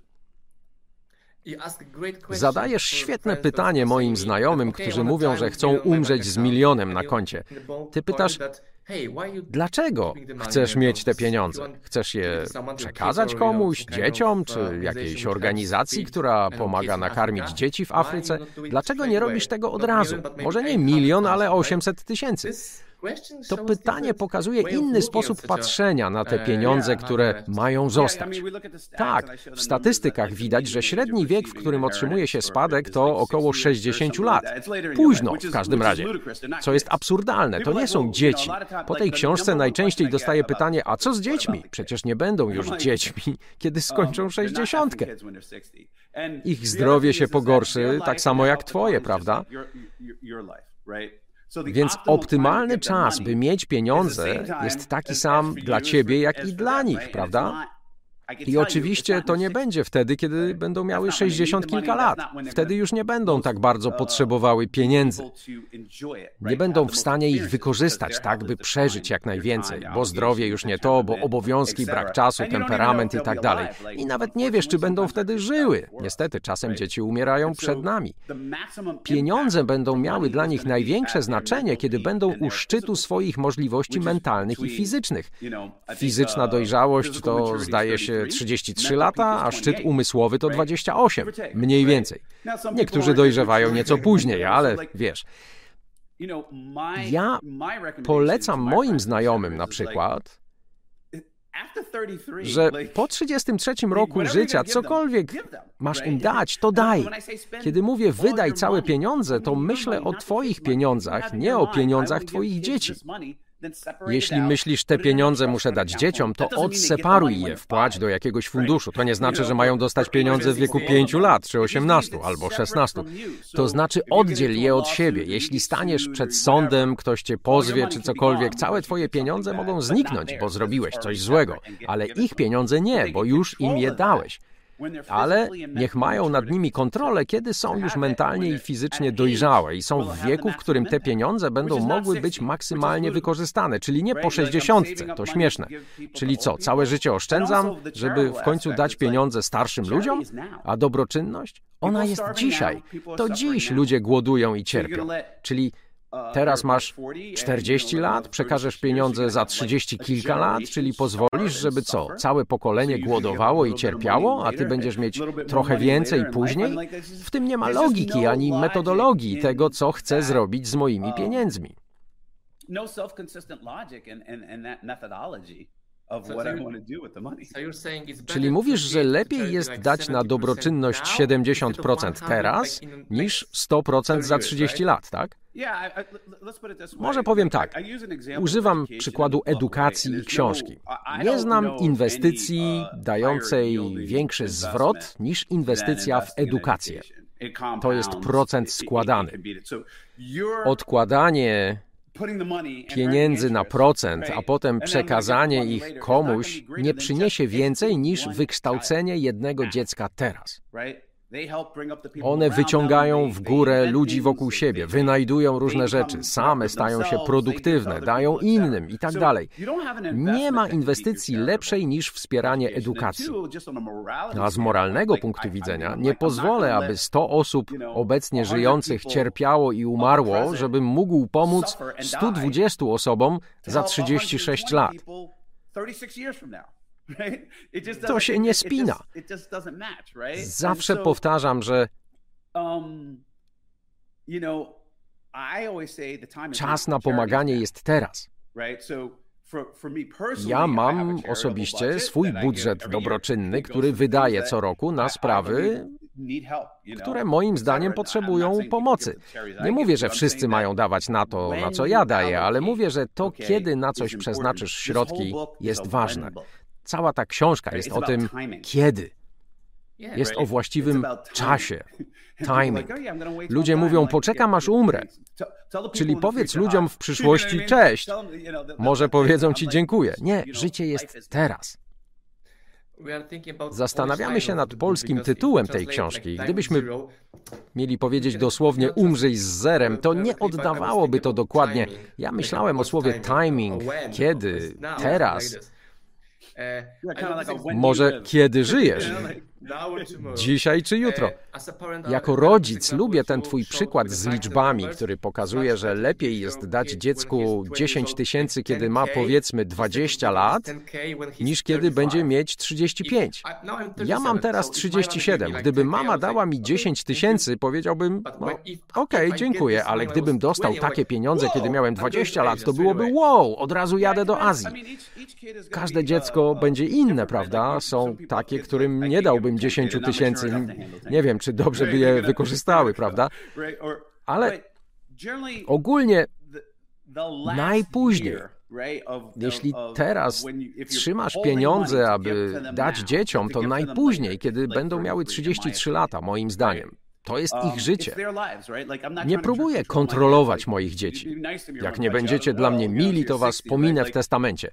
Zadajesz świetne pytanie moim znajomym, którzy mówią, że chcą umrzeć z milionem na koncie. Ty pytasz, dlaczego chcesz mieć te pieniądze? Chcesz je przekazać komuś, dzieciom, czy jakiejś organizacji, która pomaga nakarmić dzieci w Afryce? Dlaczego nie robisz tego od razu? Może nie milion, ale osiemset tysięcy. To pytanie pokazuje inny sposób patrzenia na te pieniądze, które mają zostać. Tak, w statystykach widać, że średni wiek, w którym otrzymuje się spadek, to około sześćdziesięciu lat. Późno, w każdym razie. Co jest absurdalne, to nie są dzieci. Po tej książce najczęściej dostaję pytanie, a co z dziećmi? Przecież nie będą już dziećmi, kiedy skończą sześćdziesiątkę. Ich zdrowie się pogorszy, tak samo jak twoje, prawda? Więc optymalny czas, by mieć pieniądze, jest taki sam dla ciebie, jak i dla nich, prawda? I oczywiście to nie będzie wtedy, kiedy będą miały sześćdziesiąt kilka lat. Wtedy już nie będą tak bardzo potrzebowały pieniędzy. Nie będą w stanie ich wykorzystać tak, by przeżyć jak najwięcej, bo zdrowie już nie to, bo obowiązki, brak czasu, temperament i tak dalej. I nawet nie wiesz, czy będą wtedy żyły. Niestety, czasem dzieci umierają przed nami. Pieniądze będą miały dla nich największe znaczenie, kiedy będą u szczytu swoich możliwości mentalnych i fizycznych. Fizyczna dojrzałość to, zdaje się, trzydzieści trzy lata, a szczyt umysłowy to dwadzieścia osiem, mniej więcej. Niektórzy dojrzewają nieco później, ale wiesz. Ja polecam moim znajomym na przykład, że po trzydziestym trzecim roku życia cokolwiek masz im dać, to daj. Kiedy mówię wydaj całe pieniądze, to myślę o twoich pieniądzach, nie o pieniądzach twoich dzieci. Jeśli myślisz, te pieniądze muszę dać dzieciom, to odseparuj je, wpłać do jakiegoś funduszu. To nie znaczy, że mają dostać pieniądze w wieku pięciu lat, czy osiemnastu, albo szesnastu. To znaczy oddziel je od siebie. Jeśli staniesz przed sądem, ktoś cię pozwie, czy cokolwiek, całe twoje pieniądze mogą zniknąć, bo zrobiłeś coś złego. Ale ich pieniądze nie, bo już im je dałeś. Ale niech mają nad nimi kontrolę, kiedy są już mentalnie i fizycznie dojrzałe i są w wieku, w którym te pieniądze będą mogły być maksymalnie wykorzystane, czyli nie po sześćdziesiątce, to śmieszne. Czyli co, całe życie oszczędzam, żeby w końcu dać pieniądze starszym ludziom? A dobroczynność? Ona jest dzisiaj. To dziś ludzie głodują i cierpią. Czyli Teraz masz czterdzieści lat, przekażesz pieniądze za trzydzieści kilka lat, czyli pozwolisz, żeby co? Całe pokolenie głodowało i cierpiało, a ty będziesz mieć trochę więcej później? W tym nie ma logiki ani metodologii tego, co chcę zrobić z moimi pieniędzmi. Czyli mówisz, że lepiej jest dać na dobroczynność siedemdziesiąt procent teraz niż sto procent za trzydzieści lat, tak? Może powiem tak. Używam przykładu edukacji i książki. Nie znam inwestycji dającej większy zwrot niż inwestycja w edukację. To jest procent składany. Odkładanie pieniędzy na procent, a potem przekazanie ich komuś nie przyniesie więcej niż wykształcenie jednego dziecka teraz. One wyciągają w górę ludzi wokół siebie, wynajdują różne rzeczy, same stają się produktywne, dają innym i tak dalej. Nie ma inwestycji lepszej niż wspieranie edukacji. A z moralnego punktu widzenia nie pozwolę, aby sto osób obecnie żyjących cierpiało i umarło, żebym mógł pomóc stu dwudziestu osobom za trzydzieści sześć lat. To się nie spina. Zawsze powtarzam, że czas na pomaganie jest teraz. Ja mam osobiście swój budżet dobroczynny, który wydaję co roku na sprawy, które moim zdaniem potrzebują pomocy. Nie mówię, że wszyscy mają dawać na to, na co ja daję, ale mówię, że to, kiedy na coś przeznaczysz środki, jest ważne. Cała ta książka jest o tym, kiedy. Jest o właściwym czasie, timing. Ludzie mówią, poczekam aż umrę. Czyli powiedz ludziom w przyszłości, cześć. Może powiedzą ci dziękuję. Nie, życie jest teraz. Zastanawiamy się nad polskim tytułem tej książki. Gdybyśmy mieli powiedzieć dosłownie umrzyj z zerem, to nie oddawałoby to dokładnie. Ja myślałem o słowie timing, kiedy, teraz. Może kiedy żyjesz? Dzisiaj czy jutro? Jako rodzic lubię ten twój przykład z liczbami, który pokazuje, że lepiej jest dać dziecku dziesięć tysięcy, kiedy ma powiedzmy dwadzieścia lat, niż kiedy będzie mieć trzydzieści pięć. Ja mam teraz trzydzieści siedem. Gdyby mama dała mi dziesięć tysięcy, powiedziałbym, no, okej, okay, dziękuję, ale gdybym dostał takie pieniądze, kiedy miałem dwadzieścia lat, to byłoby wow, od razu jadę do Azji. Każde dziecko będzie inne, prawda? Są takie, którym nie dałbym dziesięć tysięcy, nie wiem, czy dobrze by je wykorzystały, prawda? Ale ogólnie najpóźniej, jeśli teraz trzymasz pieniądze, aby dać dzieciom, to najpóźniej, kiedy będą miały trzydzieści trzy lata, moim zdaniem. To jest ich życie. Nie próbuję kontrolować moich dzieci. Jak nie będziecie dla mnie mili, to was pominę w testamencie.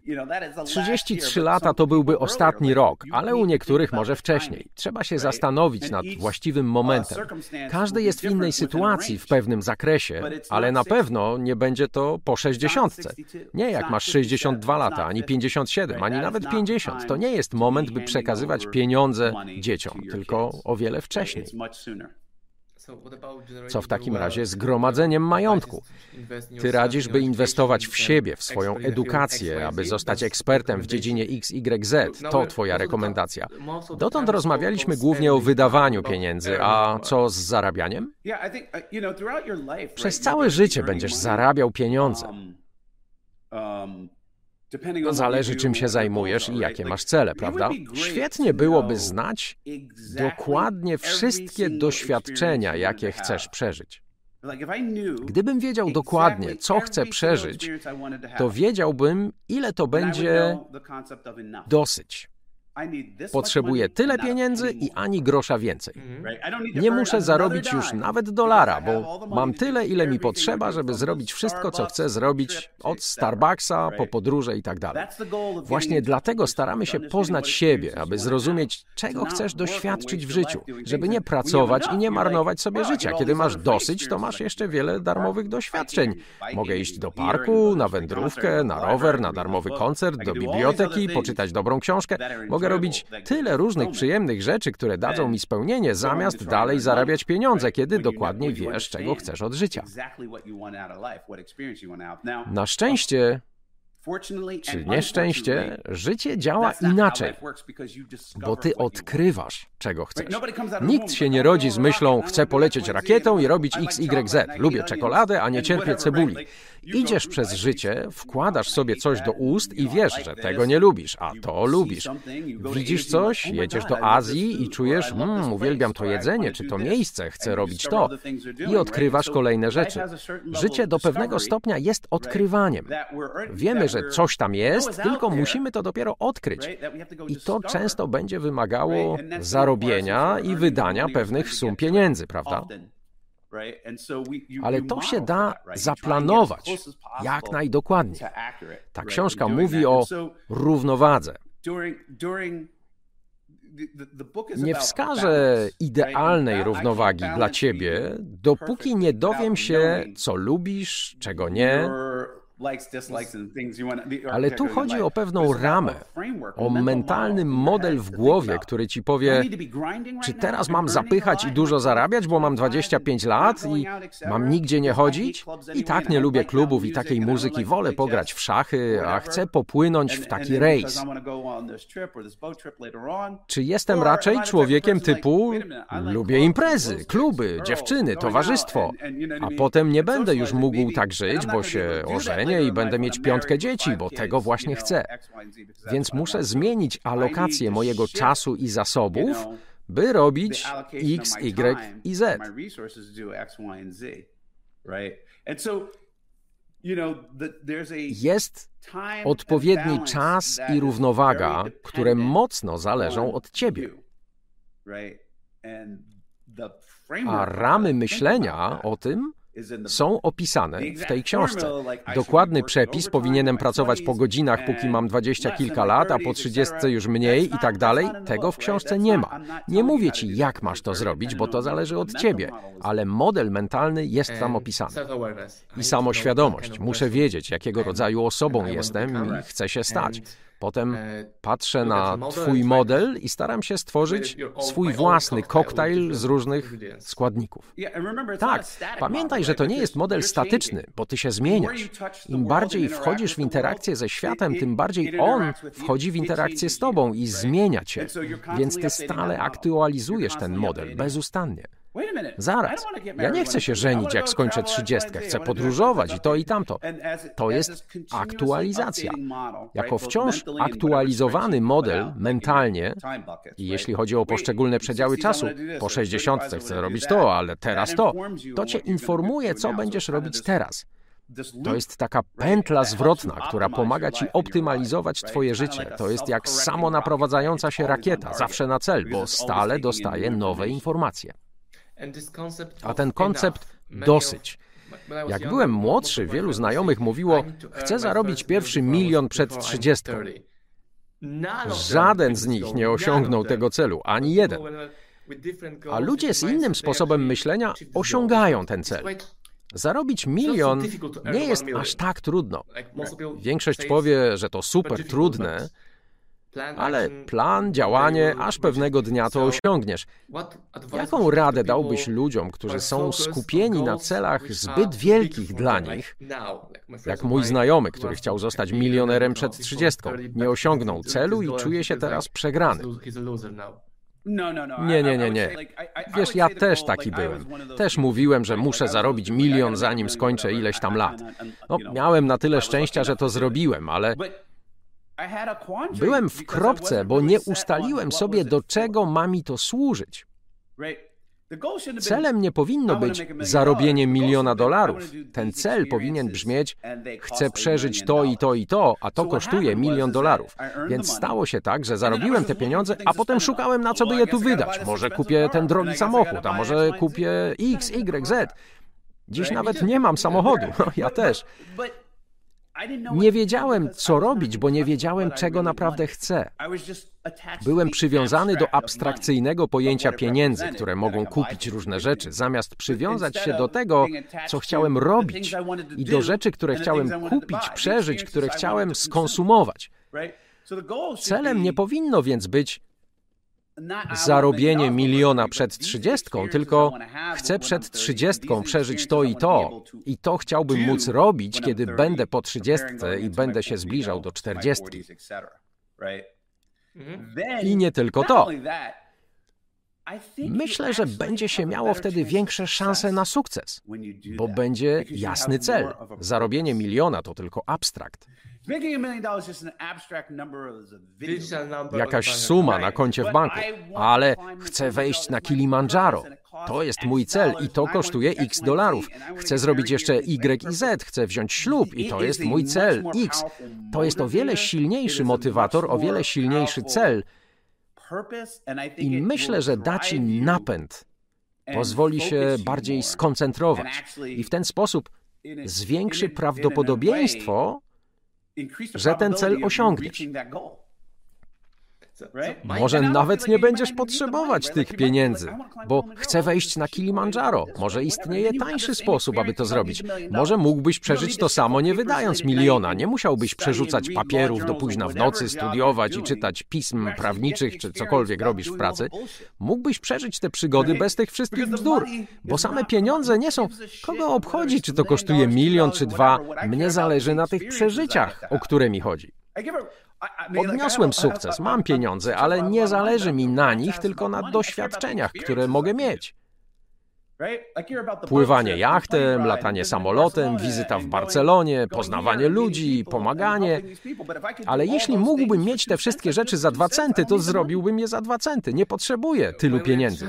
trzydzieści trzy lata to byłby ostatni rok, ale u niektórych może wcześniej. Trzeba się zastanowić nad właściwym momentem. Każdy jest w innej sytuacji w pewnym zakresie, ale na pewno nie będzie to po sześćdziesiątce. Nie jak masz sześćdziesiąt dwa lata, ani pięćdziesiąt siedem, ani nawet pięćdziesiąt. To nie jest moment, by przekazywać pieniądze dzieciom, tylko o wiele wcześniej. Co w takim razie z gromadzeniem majątku? Ty radzisz, by inwestować w siebie, w swoją edukację, aby zostać ekspertem w dziedzinie X Y Z. To twoja rekomendacja. Dotąd rozmawialiśmy głównie o wydawaniu pieniędzy, a co z zarabianiem? Przez całe życie będziesz zarabiał pieniądze. Zależy, czym się zajmujesz i jakie masz cele, prawda? Świetnie byłoby znać dokładnie wszystkie doświadczenia, jakie chcesz przeżyć. Gdybym wiedział dokładnie, co chcę przeżyć, to wiedziałbym, ile to będzie dosyć. Potrzebuję tyle pieniędzy i ani grosza więcej. Nie muszę zarobić już nawet dolara, bo mam tyle, ile mi potrzeba, żeby zrobić wszystko, co chcę zrobić, od Starbucksa po podróże i tak dalej. Właśnie dlatego staramy się poznać siebie, aby zrozumieć, czego chcesz doświadczyć w życiu, żeby nie pracować i nie marnować sobie życia. Kiedy masz dosyć, to masz jeszcze wiele darmowych doświadczeń. Mogę iść do parku, na wędrówkę, na rower, na darmowy koncert, do biblioteki, poczytać dobrą książkę. Mogę robić tyle różnych przyjemnych rzeczy, które dadzą mi spełnienie, zamiast dalej zarabiać pieniądze, kiedy dokładnie wiesz, czego chcesz od życia. Na szczęście, czy nieszczęście, życie działa inaczej, bo ty odkrywasz, czego chcesz. Nikt się nie rodzi z myślą, chcę polecieć rakietą i robić iks igrek zet, lubię czekoladę, a nie cierpię cebuli. Idziesz przez życie, wkładasz sobie coś do ust i wiesz, że tego nie lubisz, a to lubisz. Widzisz coś, jedziesz do Azji i czujesz, mmm, uwielbiam to jedzenie, czy to miejsce, chcę robić to. I odkrywasz kolejne rzeczy. Życie do pewnego stopnia jest odkrywaniem. Wiemy, że coś tam jest, tylko musimy to dopiero odkryć. I to często będzie wymagało zarobienia i wydania pewnych sum pieniędzy, prawda? Ale to się da zaplanować jak najdokładniej. Ta książka mówi o równowadze. Nie wskażę idealnej równowagi dla ciebie, dopóki nie dowiem się, co lubisz, czego nie. Ale tu chodzi o pewną ramę, o mentalny model w głowie, który ci powie, czy teraz mam zapychać i dużo zarabiać, bo mam dwadzieścia pięć lat i mam nigdzie nie chodzić? I tak nie lubię klubów i takiej muzyki, wolę pograć w szachy, a chcę popłynąć w taki rejs. Czy jestem raczej człowiekiem typu, lubię imprezy, kluby, dziewczyny, towarzystwo, a potem nie będę już mógł tak żyć, bo się ożenię i będę mieć piątkę dzieci, bo tego właśnie chcę. Więc muszę zmienić alokację mojego czasu i zasobów, by robić X, Y i Z. Jest odpowiedni czas i równowaga, które mocno zależą od ciebie. A ramy myślenia o tym są opisane w tej książce. Dokładny przepis, powinienem pracować po godzinach, póki mam dwadzieścia kilka lat, a po trzydziestce już mniej i tak dalej, tego w książce nie ma. Nie mówię ci, jak masz to zrobić, bo to zależy od ciebie, ale model mentalny jest tam opisany. I samoświadomość. Muszę wiedzieć, jakiego rodzaju osobą jestem i chcę się stać. Potem patrzę na twój model i staram się stworzyć swój własny koktajl z różnych składników. Tak, pamiętaj, że to nie jest model statyczny, bo ty się zmieniasz. Im bardziej wchodzisz w interakcję ze światem, tym bardziej on wchodzi w interakcję z tobą i zmienia cię. Więc ty stale aktualizujesz ten model bezustannie. Zaraz, ja nie chcę się żenić, jak skończę trzydziestkę, chcę podróżować i to i tamto. To jest aktualizacja. Jako wciąż aktualizowany model mentalnie, i jeśli chodzi o poszczególne przedziały czasu, po sześćdziesiątce chcę robić to, ale teraz to, to cię informuje, co będziesz robić teraz. To jest taka pętla zwrotna, która pomaga ci optymalizować twoje życie. To jest jak samonaprowadzająca się rakieta, zawsze na cel, bo stale dostaje nowe informacje. A ten koncept dosyć. Jak byłem młodszy, wielu znajomych mówiło, chcę zarobić pierwszy milion przed trzydziestką. Żaden z nich nie osiągnął tego celu, ani jeden. A ludzie z innym sposobem myślenia osiągają ten cel. Zarobić milion nie jest aż tak trudno. Większość powie, że to super trudne, ale plan, działanie, aż pewnego dnia to osiągniesz. Jaką radę dałbyś ludziom, którzy są skupieni na celach zbyt wielkich dla nich, jak mój znajomy, który chciał zostać milionerem przed trzydziestką, nie osiągnął celu i czuje się teraz przegrany? Nie, nie, nie, nie. Wiesz, ja też taki byłem. Też mówiłem, że muszę zarobić milion, zanim skończę ileś tam lat. No, miałem na tyle szczęścia, że to zrobiłem, ale... byłem w kropce, bo nie ustaliłem sobie, do czego ma mi to służyć. Celem nie powinno być zarobienie miliona dolarów. Ten cel powinien brzmieć, chcę przeżyć to i to i to, a to kosztuje milion dolarów. Więc stało się tak, że zarobiłem te pieniądze, a potem szukałem, na co by je tu wydać. Może kupię ten drogi samochód, a może kupię X, Y, Z. Dziś nawet nie mam samochodu. No, ja też. Nie wiedziałem, co robić, bo nie wiedziałem, czego naprawdę chcę. Byłem przywiązany do abstrakcyjnego pojęcia pieniędzy, które mogą kupić różne rzeczy, zamiast przywiązać się do tego, co chciałem robić i do rzeczy, które chciałem kupić, przeżyć, które chciałem skonsumować. Celem nie powinno więc być zarobienie miliona przed trzydziestką, tylko chcę przed trzydziestką przeżyć to i to. I to chciałbym móc robić, kiedy będę po trzydziestce i będę się zbliżał do czterdziestki. I nie tylko to. Myślę, że będzie się miało wtedy większe szanse na sukces, bo będzie jasny cel. Zarobienie miliona to tylko abstrakt. Jakaś suma na koncie w banku, ale chcę wejść na Kilimandżaro. To jest mój cel i to kosztuje X dolarów. Chcę zrobić jeszcze Y i Z, chcę wziąć ślub i to jest mój cel, X. To jest o wiele silniejszy motywator, o wiele silniejszy cel. I myślę, że da ci napęd, pozwoli się bardziej skoncentrować i w ten sposób zwiększy prawdopodobieństwo, że ten cel osiągniesz. Może nawet nie będziesz potrzebować tych pieniędzy, bo chcę wejść na Kilimandżaro. Może istnieje tańszy sposób, aby to zrobić. Może mógłbyś przeżyć to samo, nie wydając miliona. Nie musiałbyś przerzucać papierów do późna w nocy, studiować i czytać pism prawniczych, czy cokolwiek robisz w pracy. Mógłbyś przeżyć te przygody bez tych wszystkich bzdur, bo same pieniądze nie są... Kogo obchodzi, czy to kosztuje milion, czy dwa? Mnie zależy na tych przeżyciach, o które mi chodzi. Odniosłem sukces, mam pieniądze, ale nie zależy mi na nich, tylko na doświadczeniach, które mogę mieć. Pływanie jachtem, latanie samolotem, wizyta w Barcelonie, poznawanie ludzi, pomaganie. Ale jeśli mógłbym mieć te wszystkie rzeczy za dwa centy, to zrobiłbym je za dwa centy. Nie potrzebuję tylu pieniędzy.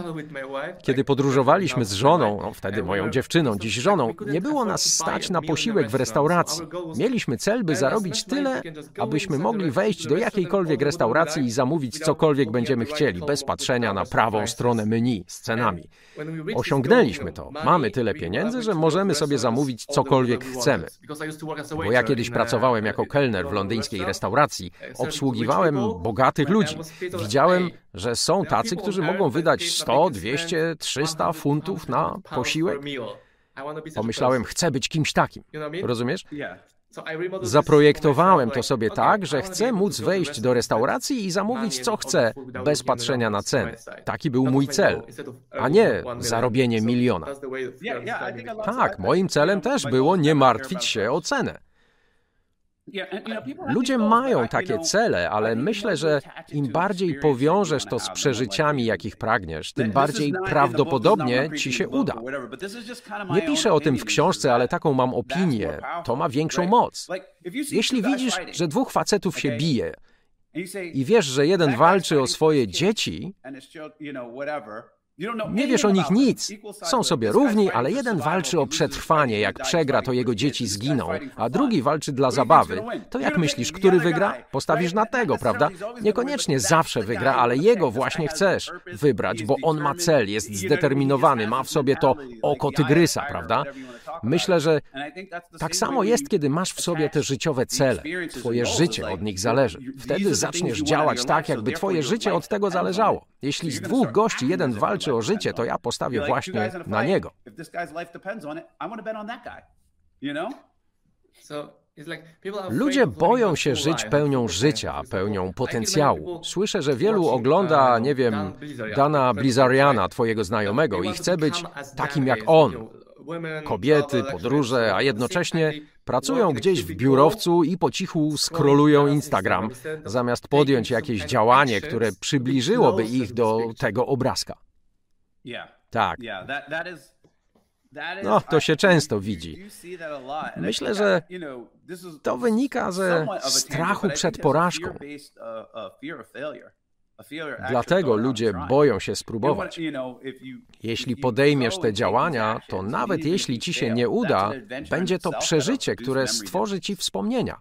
Kiedy podróżowaliśmy z żoną, no wtedy moją dziewczyną, dziś żoną, nie było nas stać na posiłek w restauracji. Mieliśmy cel, by zarobić tyle, abyśmy mogli wejść do jakiejkolwiek restauracji i zamówić cokolwiek będziemy chcieli, bez patrzenia na prawą stronę menu z cenami. Osiągnęliśmy to. Mamy tyle pieniędzy, że możemy sobie zamówić cokolwiek chcemy. Bo ja kiedyś pracowałem jako kelner w londyńskiej restauracji, obsługiwałem bogatych ludzi. Widziałem, że są tacy, którzy mogą wydać sto, dwieście, trzysta funtów na posiłek. Pomyślałem, chcę być kimś takim. Rozumiesz? Zaprojektowałem to sobie tak, że chcę móc wejść do restauracji i zamówić co chcę, bez patrzenia na ceny. Taki był mój cel, a nie zarobienie miliona. Tak, moim celem też było nie martwić się o cenę. Ludzie mają takie cele, ale myślę, że im bardziej powiążesz to z przeżyciami, jakich pragniesz, tym bardziej prawdopodobnie ci się uda. Nie piszę o tym w książce, ale taką mam opinię. To ma większą moc. Jeśli widzisz, że dwóch facetów się bije i wiesz, że jeden walczy o swoje dzieci, nie wiesz o nich nic. Są sobie równi, ale jeden walczy o przetrwanie. Jak przegra, to jego dzieci zginą, a drugi walczy dla zabawy. To jak myślisz, który wygra? Postawisz na tego, prawda? Niekoniecznie zawsze wygra, ale jego właśnie chcesz wybrać, bo on ma cel, jest zdeterminowany, ma w sobie to oko tygrysa, prawda? Myślę, że tak samo jest, kiedy masz w sobie te życiowe cele. Twoje życie od nich zależy. Wtedy zaczniesz działać tak, jakby twoje życie od tego zależało. Jeśli z dwóch gości jeden walczy o życie, to ja postawię właśnie na niego. Ludzie boją się żyć pełnią życia, pełnią potencjału. Słyszę, że wielu ogląda, nie wiem, Dana Bilzeriana, twojego znajomego, i chce być takim jak on. Kobiety, podróże, a jednocześnie pracują gdzieś w biurowcu i po cichu scrollują Instagram, zamiast podjąć jakieś działanie, które przybliżyłoby ich do tego obrazka. Tak. No, to się często widzi. Myślę, że to wynika ze strachu przed porażką. Dlatego ludzie boją się spróbować. Jeśli podejmiesz te działania, to nawet jeśli ci się nie uda, będzie to przeżycie, które stworzy ci wspomnienia.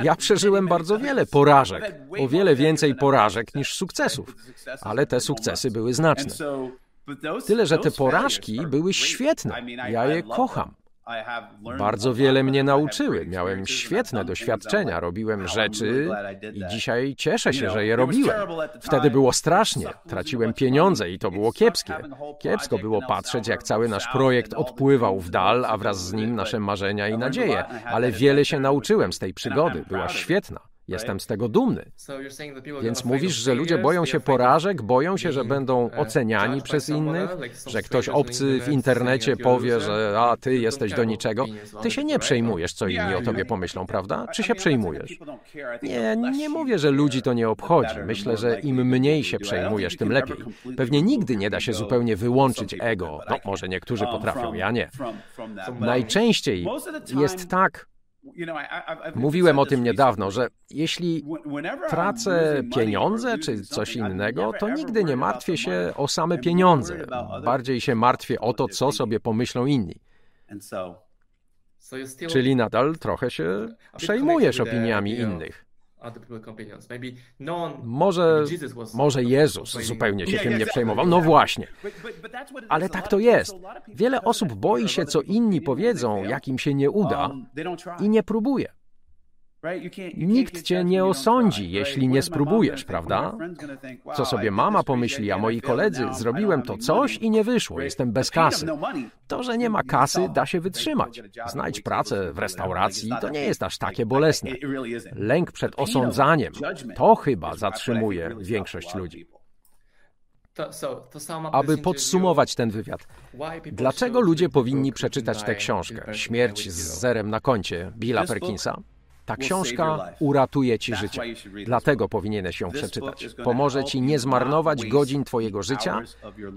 Ja przeżyłem bardzo wiele porażek, o wiele więcej porażek niż sukcesów, ale te sukcesy były znaczne. Tyle, że te porażki były świetne. Ja je kocham. Bardzo wiele mnie nauczyły. Miałem świetne doświadczenia, robiłem rzeczy i dzisiaj cieszę się, że je robiłem. Wtedy było strasznie, traciłem pieniądze i to było kiepskie. Kiepsko było patrzeć, jak cały nasz projekt odpływał w dal, a wraz z nim nasze marzenia i nadzieje. Ale wiele się nauczyłem z tej przygody, była świetna Jestem z tego dumny. Więc mówisz, że ludzie boją się porażek, boją się, że będą oceniani przez innych, że ktoś obcy w internecie powie, że a, ty jesteś do niczego. Ty się nie przejmujesz, co inni o tobie pomyślą, prawda? Czy się przejmujesz? Nie, nie mówię, że ludzi to nie obchodzi. Myślę, że im mniej się przejmujesz, tym lepiej. Pewnie nigdy nie da się zupełnie wyłączyć ego. No, może niektórzy potrafią, ja nie. Najczęściej jest tak. Mówiłem o tym niedawno, że jeśli tracę pieniądze czy coś innego, to nigdy nie martwię się o same pieniądze. Bardziej się martwię o to, co sobie pomyślą inni. Czyli nadal trochę się przejmujesz opiniami innych. Może, może Jezus zupełnie się tym nie przejmował. No właśnie. Ale tak to jest. Wiele osób boi się, co inni powiedzą, jak im się nie uda, i nie próbuje. Nikt cię nie osądzi, jeśli nie spróbujesz, prawda? Co sobie mama pomyśli, a moi koledzy, zrobiłem to coś i nie wyszło, jestem bez kasy. To, że nie ma kasy, da się wytrzymać. Znajdź pracę w restauracji, to nie jest aż takie bolesne. Lęk przed osądzaniem, to chyba zatrzymuje większość ludzi. Aby podsumować ten wywiad, dlaczego ludzie powinni przeczytać tę książkę, Śmierć z zerem na koncie, Billa Perkinsa? Ta książka uratuje ci życie. Dlatego powinieneś ją przeczytać. Pomoże ci nie zmarnować godzin twojego życia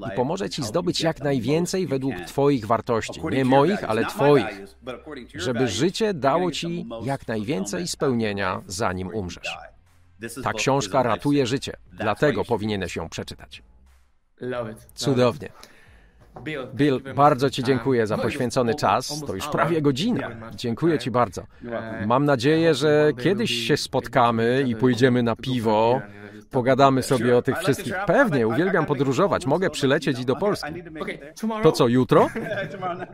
i pomoże ci zdobyć jak najwięcej według twoich wartości. Nie moich, ale twoich. Żeby życie dało ci jak najwięcej spełnienia, zanim umrzesz. Ta książka ratuje życie. Dlatego powinieneś ją przeczytać. Cudownie. Bill, bardzo ci dziękuję za poświęcony czas. To już prawie godzina. Dziękuję ci bardzo. Mam nadzieję, że kiedyś się spotkamy i pójdziemy na piwo. Pogadamy sobie o tych wszystkich. Pewnie, uwielbiam podróżować. Mogę przylecieć i do Polski. To co, jutro?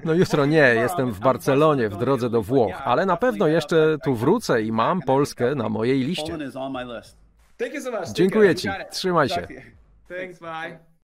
No jutro nie, jestem w Barcelonie w drodze do Włoch, ale na pewno jeszcze tu wrócę i mam Polskę na mojej liście. Dziękuję ci. Trzymaj się.